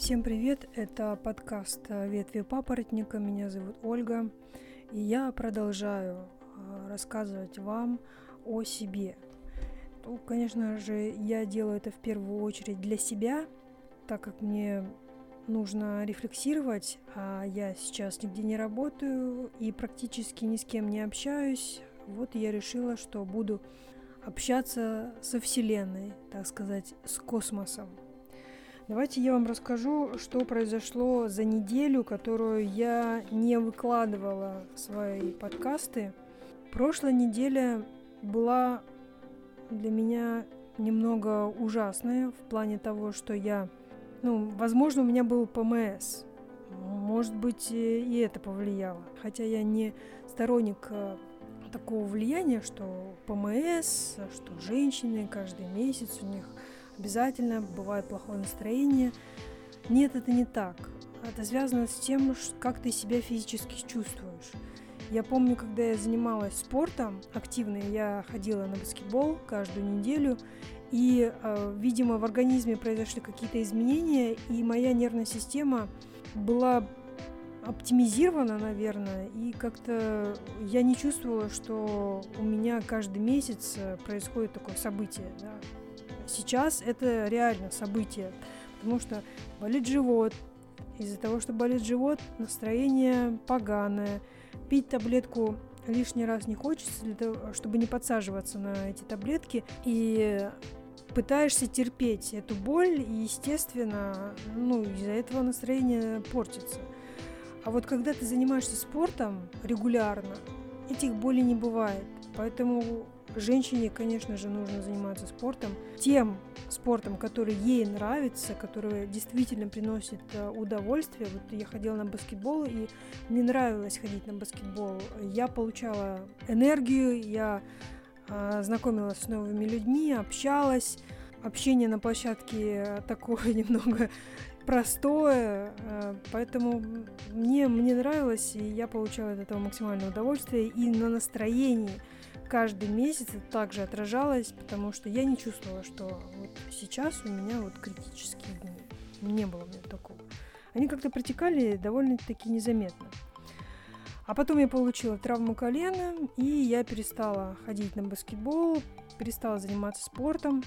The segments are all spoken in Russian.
Всем привет! Это подкаст «Ветви папоротника». Меня зовут Ольга. И я продолжаю рассказывать вам о себе. Ну, конечно же, я делаю это в первую очередь для себя, так как мне нужно рефлексировать, а я сейчас нигде не работаю и практически ни с кем не общаюсь. Вот я решила, что буду общаться со Вселенной, так сказать, с космосом. Давайте я вам расскажу, что произошло за неделю, которую я не выкладывала свои подкасты. Прошлая неделя была для меня немного ужасная в плане того, что я... возможно, у меня был ПМС. Может быть, и это повлияло. Хотя я не сторонник такого влияния, что ПМС, что женщины каждый месяц у них... обязательно бывает плохое настроение. Нет, это не так. Это связано с тем, как ты себя физически чувствуешь. Я помню, когда я занималась спортом активно, я ходила на баскетбол каждую неделю, и, видимо, в организме произошли какие-то изменения, и моя нервная система была оптимизирована, наверное, и как-то я не чувствовала, что у меня каждый месяц происходит такое событие, да. Сейчас это реально событие, потому что болит живот. Из-за того, что болит живот, настроение поганое. Пить таблетку лишний раз не хочется, для того, чтобы не подсаживаться на эти таблетки. И пытаешься терпеть эту боль, и, естественно, из-за этого настроение портится. А вот когда ты занимаешься спортом регулярно, этих болей не бывает. Поэтому... женщине, конечно же, нужно заниматься спортом, тем спортом, который ей нравится, который действительно приносит удовольствие. Вот я ходила на баскетбол, и мне нравилось ходить на баскетбол. Я получала энергию, я знакомилась с новыми людьми, общалась. Общение на площадке такое немного простое, поэтому мне нравилось, и я получала от этого максимальное удовольствие. И на настроении каждый месяц это также отражалось, потому что я не чувствовала, что вот сейчас у меня вот критические дни. Не было у меня такого. Они как-то протекали довольно-таки незаметно. А потом я получила травму колена, и я перестала ходить на баскетбол, перестала заниматься спортом.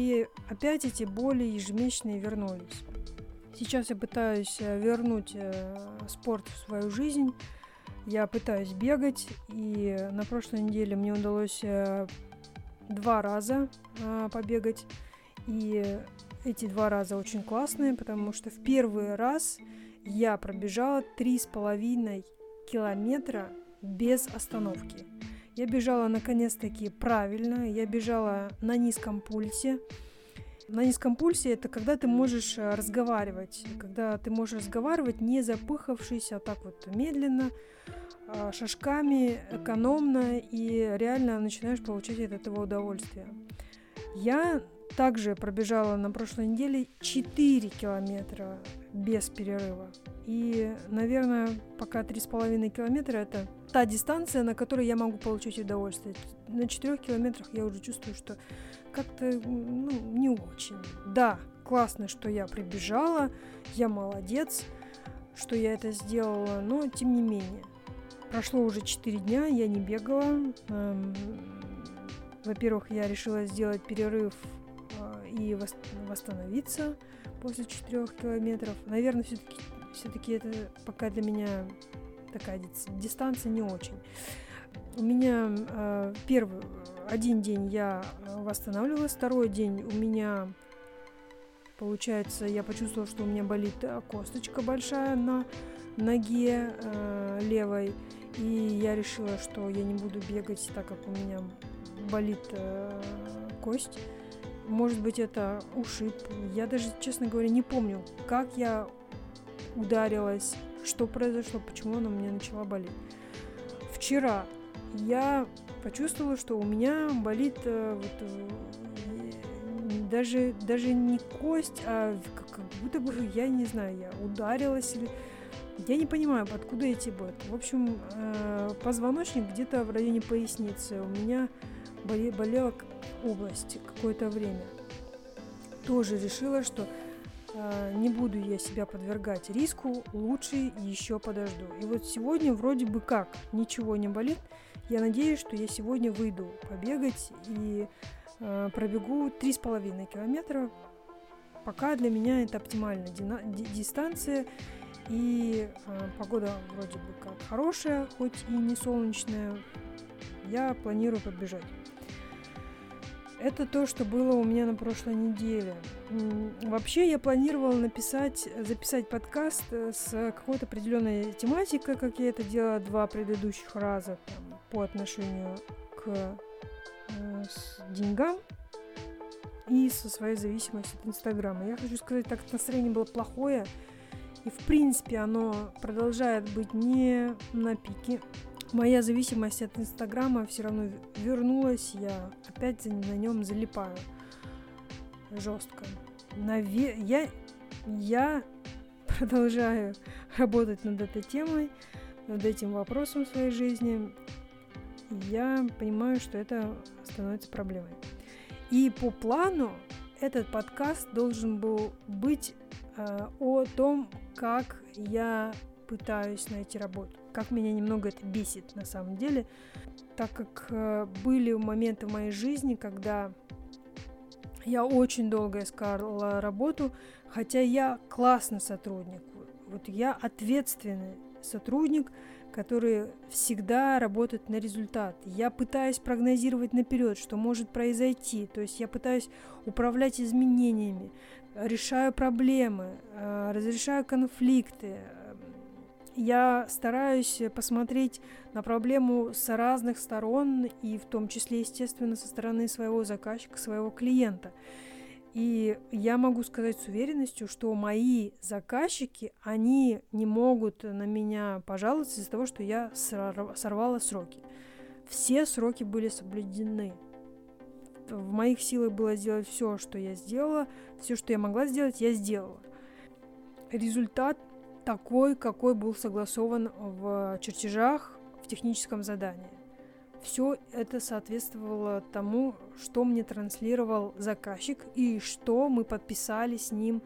И опять эти боли ежемесячные вернулись. Сейчас я пытаюсь вернуть спорт в свою жизнь. Я пытаюсь бегать, и на прошлой неделе мне удалось 2 раза побегать. И эти 2 раза очень классные, потому что в первый раз я пробежала 3,5 километра без остановки. Я бежала наконец-таки правильно, я бежала на низком пульсе. На низком пульсе это когда ты можешь разговаривать, не запыхавшись, а так вот медленно, шажками, экономно, и реально начинаешь получать от этого удовольствие. Я также пробежала на прошлой неделе 4 километра без перерыва. И, наверное, пока 3,5 километра – это та дистанция, на которой я могу получить удовольствие. На 4 километрах я уже чувствую, что как-то не очень. Да, классно, что я прибежала, я молодец, что я это сделала, но тем не менее. Прошло уже 4 дня, я не бегала. Во-первых, я решила сделать перерыв и восстановиться после 4 километров. Наверное, все-таки это пока для меня такая дистанция не очень. У меня первый один день я восстанавливалась, второй день у меня, получается, я почувствовала, что у меня болит косточка большая на ноге левой, и я решила, что я не буду бегать, так как у меня болит кость. Может быть, это ушиб. Я даже, честно говоря, не помню, как я ударилась, что произошло, почему она у меня начала болеть. Вчера я почувствовала, что у меня болит даже не кость, а как будто бы, я не знаю, я ударилась или... Я не понимаю, откуда эти боли. В общем, позвоночник где-то в районе поясницы. У меня болела область какое-то время. Тоже решила, что не буду я себя подвергать риску, лучше еще подожду. И вот сегодня вроде бы как ничего не болит. Я надеюсь, что я сегодня выйду побегать и пробегу 3,5 километра. Пока для меня это оптимальная дистанция. И погода вроде бы как хорошая, хоть и не солнечная. Я планирую побежать. Это то, что было у меня на прошлой неделе. Вообще я планировала записать подкаст с какой-то определенной тематикой, как я это делала 2 предыдущих раза по отношению к деньгам и со своей зависимостью от Инстаграма. Я хочу сказать, так как настроение было плохое, и в принципе оно продолжает быть не на пике. Моя зависимость от Инстаграма все равно вернулась, я опять на нем залипаю жестко. Я продолжаю работать над этой темой, над этим вопросом в своей жизни. Я понимаю, что это становится проблемой. И по плану этот подкаст должен был быть о том, как я пытаюсь найти работу. Как меня немного это бесит на самом деле, так как были моменты в моей жизни, когда я очень долго искала работу, хотя я классный сотрудник, вот я ответственный сотрудник, который всегда работает на результат. Я пытаюсь прогнозировать наперед, что может произойти, то есть я пытаюсь управлять изменениями, решаю проблемы, разрешаю конфликты. Я стараюсь посмотреть на проблему с разных сторон, и в том числе, естественно, со стороны своего заказчика, своего клиента. И я могу сказать с уверенностью, что мои заказчики, они не могут на меня пожаловаться из-за того, что я сорвала сроки. Все сроки были соблюдены. В моих силах было сделать все, что я сделала, все, что я могла сделать, я сделала. Результат такой, какой был согласован в чертежах, в техническом задании. Все это соответствовало тому, что мне транслировал заказчик и что мы подписали с ним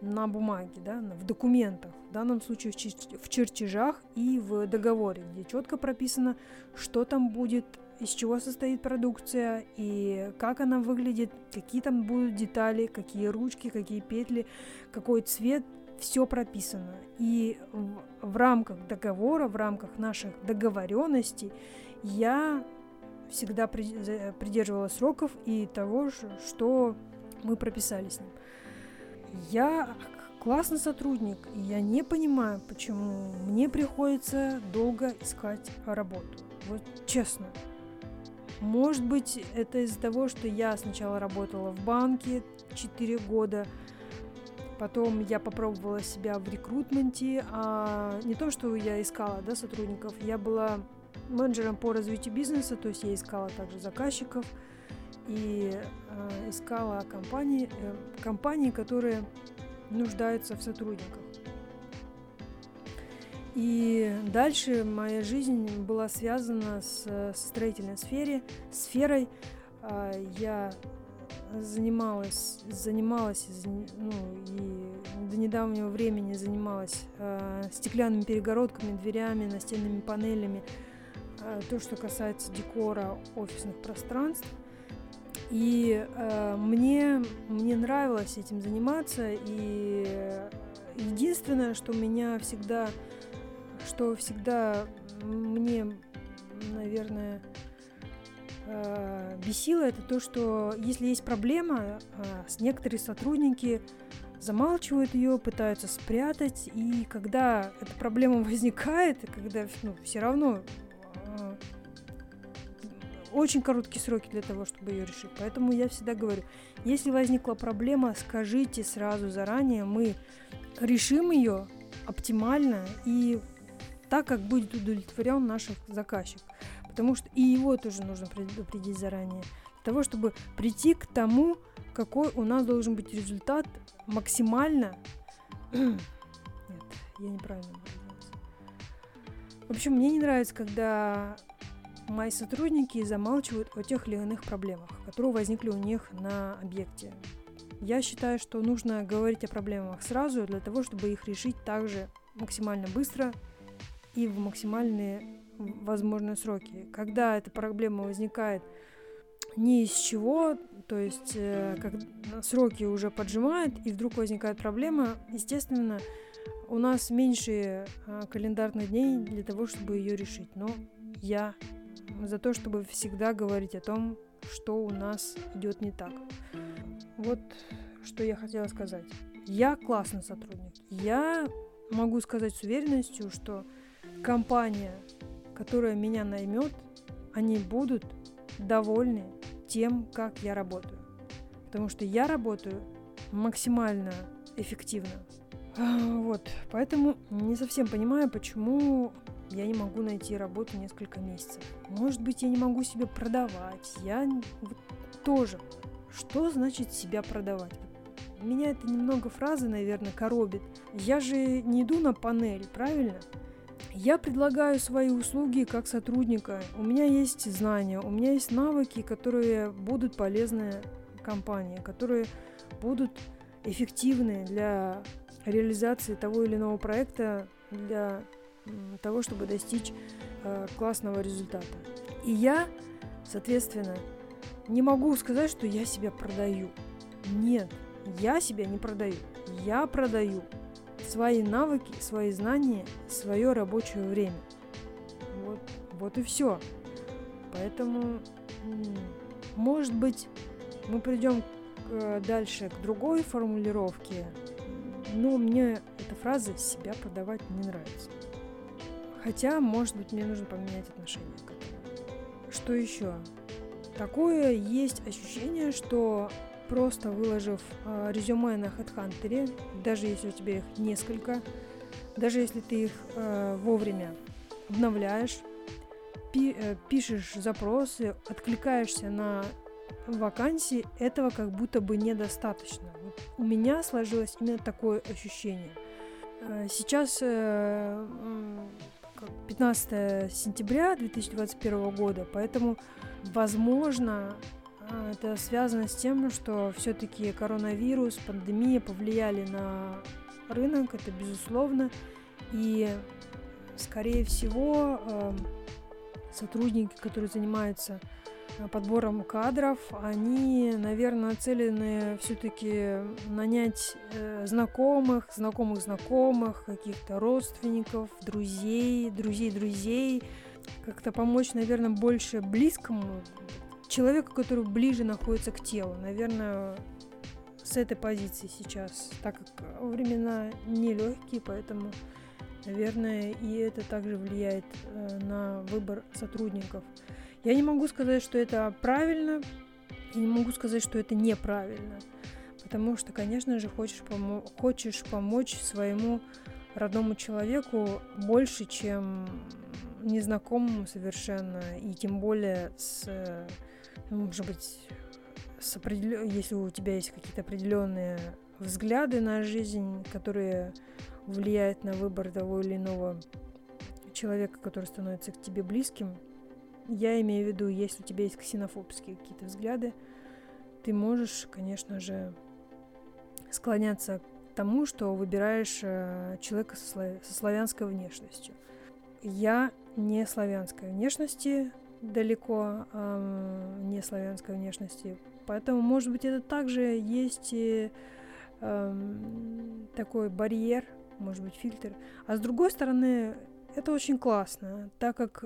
на бумаге, да, в документах, в данном случае в чертежах и в договоре, где четко прописано, что там будет, из чего состоит продукция и как она выглядит, какие там будут детали, какие ручки, какие петли, какой цвет. Все прописано. И в рамках договора, в рамках наших договоренностей я всегда придерживалась сроков и того, что мы прописали с ним. Я классный сотрудник, и я не понимаю, почему мне приходится долго искать работу. Вот честно. Может быть, это из-за того, что я сначала работала в банке 4 года, потом я попробовала себя в рекрутменте, не то, что я искала, да, сотрудников, я была менеджером по развитию бизнеса, то есть я искала также заказчиков и искала компании, которые нуждаются в сотрудниках. И дальше моя жизнь была связана с строительной сферой. Я занималась, и до недавнего времени занималась стеклянными перегородками, дверями, настенными панелями, то, что касается декора офисных пространств. И мне нравилось этим заниматься, и единственное, что меня всегда мне, наверное, бесило, это то, что если есть проблема, некоторые сотрудники замалчивают ее, пытаются спрятать, и когда эта проблема возникает, когда все равно очень короткие сроки для того, чтобы ее решить. Поэтому я всегда говорю, если возникла проблема, скажите сразу заранее, мы решим ее оптимально и так, как будет удовлетворен наш заказчик. Потому что и его тоже нужно предупредить заранее, для того, чтобы прийти к тому, какой у нас должен быть результат максимально. Нет, я неправильно выразилась. В общем, мне не нравится, когда мои сотрудники замалчивают о тех или иных проблемах, которые возникли у них на объекте. Я считаю, что нужно говорить о проблемах сразу, для того, чтобы их решить также максимально быстро и в максимальные возможные сроки. Когда эта проблема возникает ни из чего, то есть сроки уже поджимают, и вдруг возникает проблема, естественно, у нас меньше календарных дней для того, чтобы ее решить. Но я за то, чтобы всегда говорить о том, что у нас идет не так. Вот что я хотела сказать. Я классный сотрудник. Я могу сказать с уверенностью, что компания, которая меня наймет, они будут довольны тем, как я работаю. Потому что я работаю максимально эффективно. Вот, поэтому не совсем понимаю, почему я не могу найти работу несколько месяцев. Может быть, я не могу себя продавать. Я тоже. Что значит себя продавать? Меня это немного фраза, наверное, коробит. Я же не иду на панель, правильно? Я предлагаю свои услуги как сотрудника. У меня есть знания, у меня есть навыки, которые будут полезны компании, которые будут эффективны для реализации того или иного проекта, для того, чтобы достичь классного результата. И я, соответственно, не могу сказать, что я себя продаю. Нет, я себя не продаю. Я продаю свои навыки, свои знания, свое рабочее время. Вот и все. Поэтому, может быть, мы придем дальше к другой формулировке, но мне эта фраза «себя продавать» не нравится. Хотя, может быть, мне нужно поменять отношение к этому. Что еще? Такое есть ощущение, что просто выложив резюме на Headhunter, даже если у тебя их несколько, даже если ты их вовремя обновляешь, пишешь запросы, откликаешься на вакансии, этого как будто бы недостаточно. Вот у меня сложилось именно такое ощущение. Сейчас 15 сентября 2021 года, поэтому, возможно, это связано с тем, что все-таки коронавирус, пандемия повлияли на рынок, это безусловно, и, скорее всего, сотрудники, которые занимаются подбором кадров, они, наверное, целены все-таки нанять знакомых, каких-то родственников, друзей, как-то помочь, наверное, больше близкому, человеку, который ближе находится к телу, наверное, с этой позиции сейчас, так как времена нелегкие, поэтому, наверное, и это также влияет на выбор сотрудников. Я не могу сказать, что это правильно, и не могу сказать, что это неправильно, потому что, конечно же, хочешь помочь своему родному человеку больше, чем незнакомому совершенно, и тем более, может быть, если у тебя есть какие-то определенные взгляды на жизнь, которые влияют на выбор того или иного человека, который становится к тебе близким. Я имею в виду, если у тебя есть ксенофобские какие-то взгляды, ты можешь, конечно же, склоняться к тому, что выбираешь человека со славянской внешностью. Я не славянской внешности, далеко не славянской внешности, поэтому, может быть, это также есть и такой барьер, может быть, фильтр. А с другой стороны, это очень классно, так как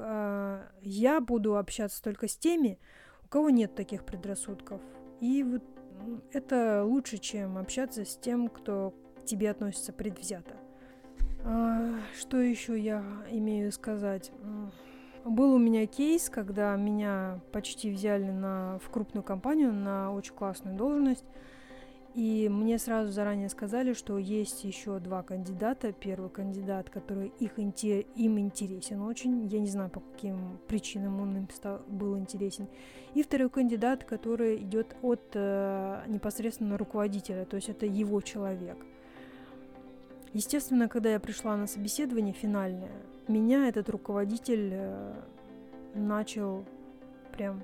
я буду общаться только с теми, у кого нет таких предрассудков. И вот это лучше, чем общаться с тем, кто к тебе относится предвзято. Что еще я имею сказать? Был у меня кейс, когда меня почти взяли в крупную компанию, на очень классную должность. И мне сразу заранее сказали, что есть еще два кандидата. Первый кандидат, который им интересен очень. Я не знаю, по каким причинам он им был интересен. И второй кандидат, который идет от непосредственно руководителя, то есть это его человек. Естественно, когда я пришла на собеседование финальное, меня этот руководитель начал прям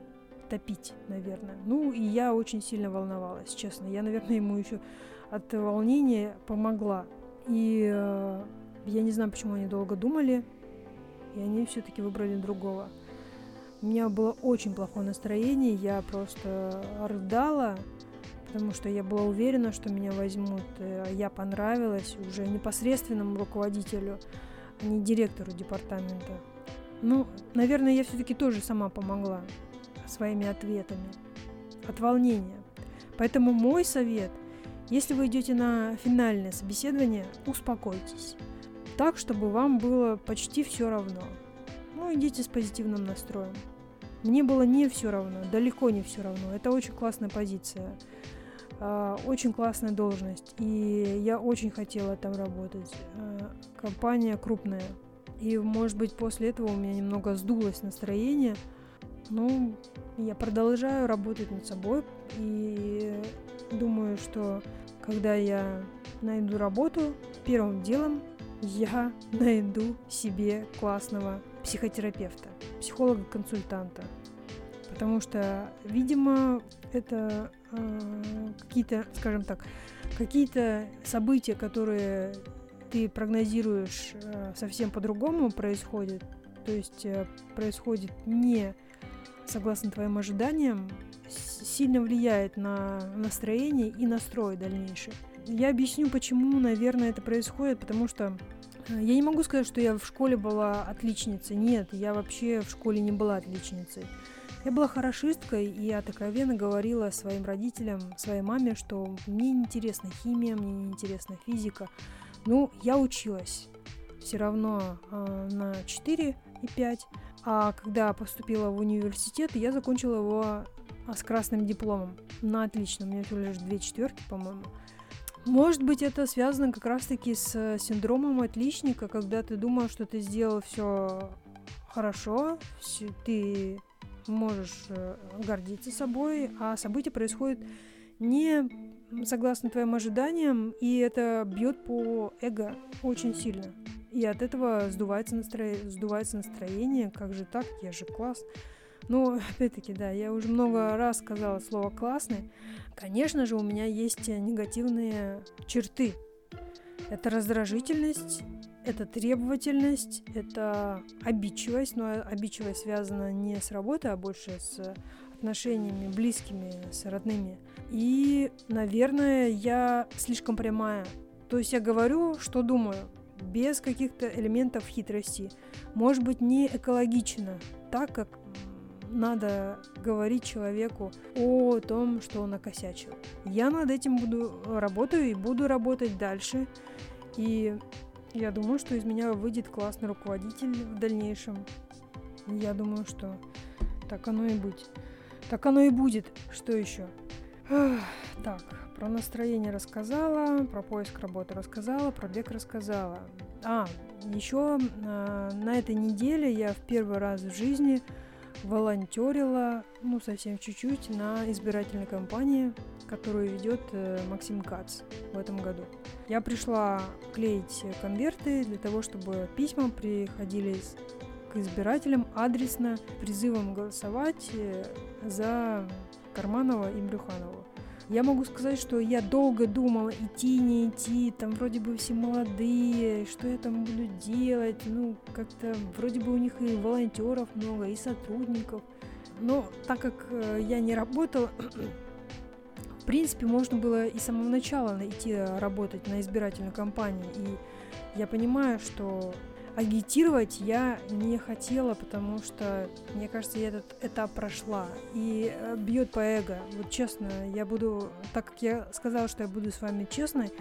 топить, наверное. Ну, и я очень сильно волновалась, честно. Я, наверное, ему еще от волнения помогла. И я не знаю, почему они долго думали, и они все-таки выбрали другого. У меня было очень плохое настроение, я просто рыдала, потому что я была уверена, что меня возьмут. Я понравилась уже непосредственному руководителю, а не директору департамента. Ну, наверное, я все-таки тоже сама помогла своими ответами от волнения. Поэтому мой совет: если вы идете на финальное собеседование, успокойтесь. Так, чтобы вам было почти все равно. Ну, идите с позитивным настроем. Мне было не все равно, далеко не все равно. Это очень классная позиция, очень классная должность. И я очень хотела там работать. Компания крупная. И, может быть, после этого у меня немного сдулось настроение. Ну, я продолжаю работать над собой и думаю, что когда я найду работу, первым делом я найду себе классного психотерапевта, психолога-консультанта. Потому что, видимо, это какие-то, скажем так, какие-то события, которые ты прогнозируешь совсем по-другому происходят. То есть происходит не согласно твоим ожиданиям, сильно влияет на настроение и настрой дальнейший. Я объясню, почему, наверное, это происходит, потому что я не могу сказать, что я в школе была отличницей. Нет, я вообще в школе не была отличницей. Я была хорошисткой, и я откровенно говорила своим родителям, своей маме, что мне неинтересна химия, мне неинтересна физика. Ну, я училась все равно на 4 и 5. А когда поступила в университет, я закончила его с красным дипломом. На отлично, у меня всего лишь 2 четверки, по-моему. Может быть, это связано как раз-таки с синдромом отличника, когда ты думаешь, что ты сделал все хорошо, ты можешь гордиться собой, а события происходят не согласно твоим ожиданиям, и это бьет по эго очень сильно. И от этого сдувается настроение, как же так, я же класс. Ну, опять-таки, да, я уже много раз сказала слово «классный». Конечно же, у меня есть негативные черты. Это раздражительность, это требовательность, это обидчивость. Но обидчивость связана не с работой, а больше с отношениями близкими, с родными. И, наверное, я слишком прямая. То есть я говорю, что думаю, без каких-то элементов хитрости. Может быть, не экологично, так как надо говорить человеку о том, что он накосячил. Я над этим работаю и буду работать дальше. И я думаю, что из меня выйдет классный руководитель в дальнейшем. Я думаю, что так оно и будет. Так оно и будет. Что еще? Так, про настроение рассказала, про поиск работы рассказала, про бег рассказала. Еще на этой неделе я в первый раз в жизни волонтерила, ну, совсем чуть-чуть, на избирательной кампании, которую ведет Максим Кац в этом году. Я пришла клеить конверты для того, чтобы письма приходили к избирателям адресно, призывом голосовать за Карманова и Брюханову. Я могу сказать, что я долго думала, идти, не идти, там вроде бы все молодые, что я там буду делать, ну, как-то вроде бы у них и волонтеров много, и сотрудников. Но так как я не работала, в принципе, можно было и с самого начала идти работать на избирательную кампанию. И я понимаю, что агитировать я не хотела, потому что, мне кажется, я этот этап прошла. И бьет по эго. Вот честно, я буду, так как я сказала, что я буду с вами честной,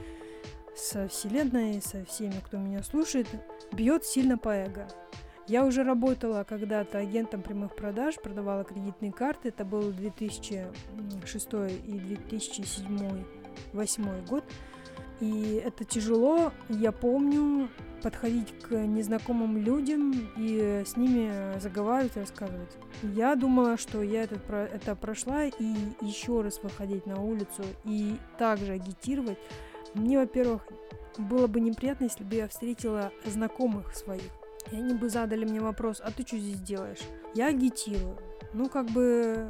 со Вселенной, со всеми, кто меня слушает, бьет сильно по эго. Я уже работала когда-то агентом прямых продаж, продавала кредитные карты. Это был 2006 и 2007-2008 год. И это тяжело, я помню, подходить к незнакомым людям и с ними заговаривать, рассказывать. Я думала, что я это прошла, и еще раз выходить на улицу и также агитировать. Мне, во-первых, было бы неприятно, если бы я встретила знакомых своих, и они бы задали мне вопрос: а ты что здесь делаешь? Я агитирую. Ну, как бы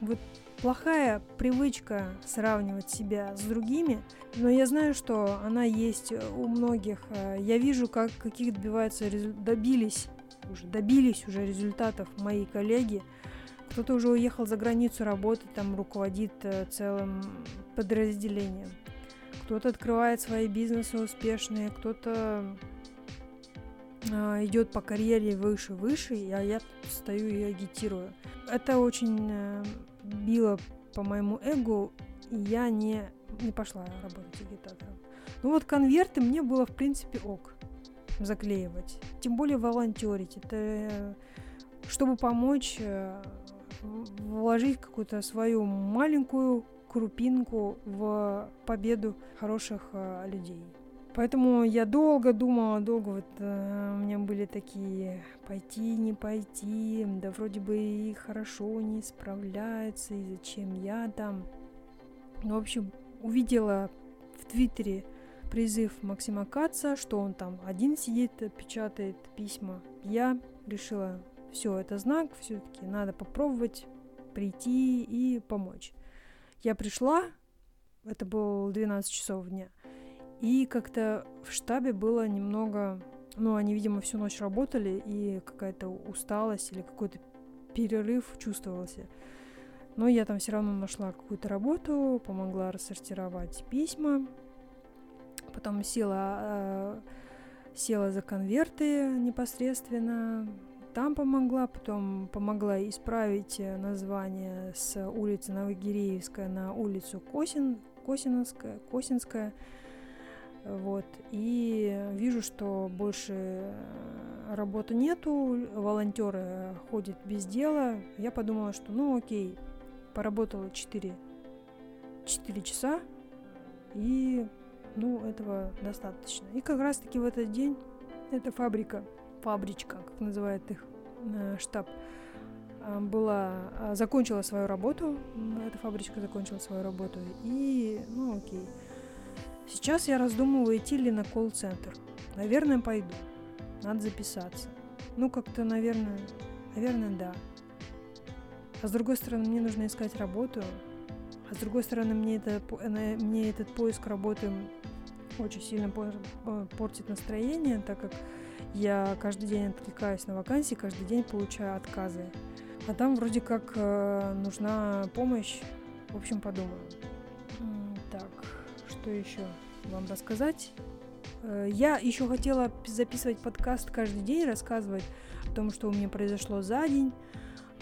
Вот плохая привычка сравнивать себя с другими, но я знаю, что она есть у многих. Я вижу, как каких добились уже результатов мои коллеги. Кто-то уже уехал за границу работать, там руководит целым подразделением. Кто-то открывает свои бизнесы успешные, кто-то идет по карьере выше, а я стою и агитирую. Это очень било по моему эго, и я не пошла работать агитатором. Ну вот конверты мне было, в принципе, ок заклеивать. Тем более волонтерить. Это чтобы помочь, вложить какую-то свою маленькую крупинку в победу хороших людей. Поэтому я долго думала, у меня были такие пойти, не пойти, да вроде бы и хорошо не справляется, и зачем я там. В общем, увидела в Твиттере призыв Максима Каца, что он там один сидит, печатает письма. Я решила, все, это знак, все-таки надо попробовать прийти и помочь. Я пришла, это было 12 часов дня. И как-то в штабе было немного... они, видимо, всю ночь работали, и какая-то усталость или какой-то перерыв чувствовался. Но я там все равно нашла какую-то работу, помогла рассортировать письма. Потом села за конверты непосредственно. Там помогла, потом помогла исправить название с улицы Новогиреевская на улицу Косинская. Вот, и вижу, что больше работы нету, волонтеры ходят без дела. Я подумала, что окей, поработала 4 часа, и этого достаточно. И как раз-таки в этот день эта фабричка, как называет их штаб, закончила свою работу, и окей. Сейчас я раздумываю, идти ли на колл-центр. Наверное, пойду. Надо записаться. Наверное, да. А с другой стороны, мне нужно искать работу. А с другой стороны, мне этот поиск работы очень сильно портит настроение, так как я каждый день откликаюсь на вакансии, каждый день получаю отказы. А там вроде как нужна помощь. В общем, подумаю. Так... Что еще вам рассказать? Я еще хотела записывать подкаст каждый день, рассказывать о том, что у меня произошло за день,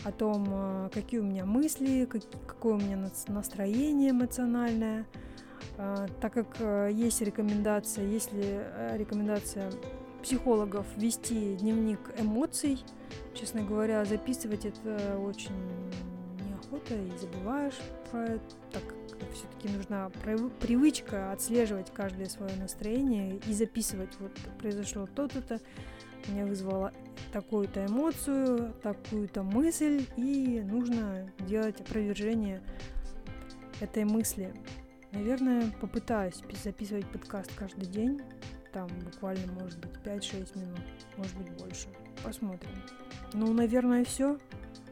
о том, какие у меня мысли, какое у меня настроение эмоциональное, так как есть рекомендация, психологов вести дневник эмоций. Честно говоря, записывать это очень неохота, и забываешь про это, так все-таки нужна привычка отслеживать каждое свое настроение и записывать. Вот произошло то-то, меня вызвало такую-то эмоцию, такую-то мысль, и нужно делать опровержение этой мысли. Наверное, попытаюсь записывать подкаст каждый день, там буквально, может быть, 5-6 минут, может быть, больше. Посмотрим. Наверное, все.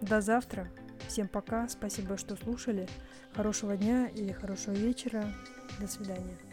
До завтра. Всем пока, спасибо, что слушали. Хорошего дня или хорошего вечера. До свидания.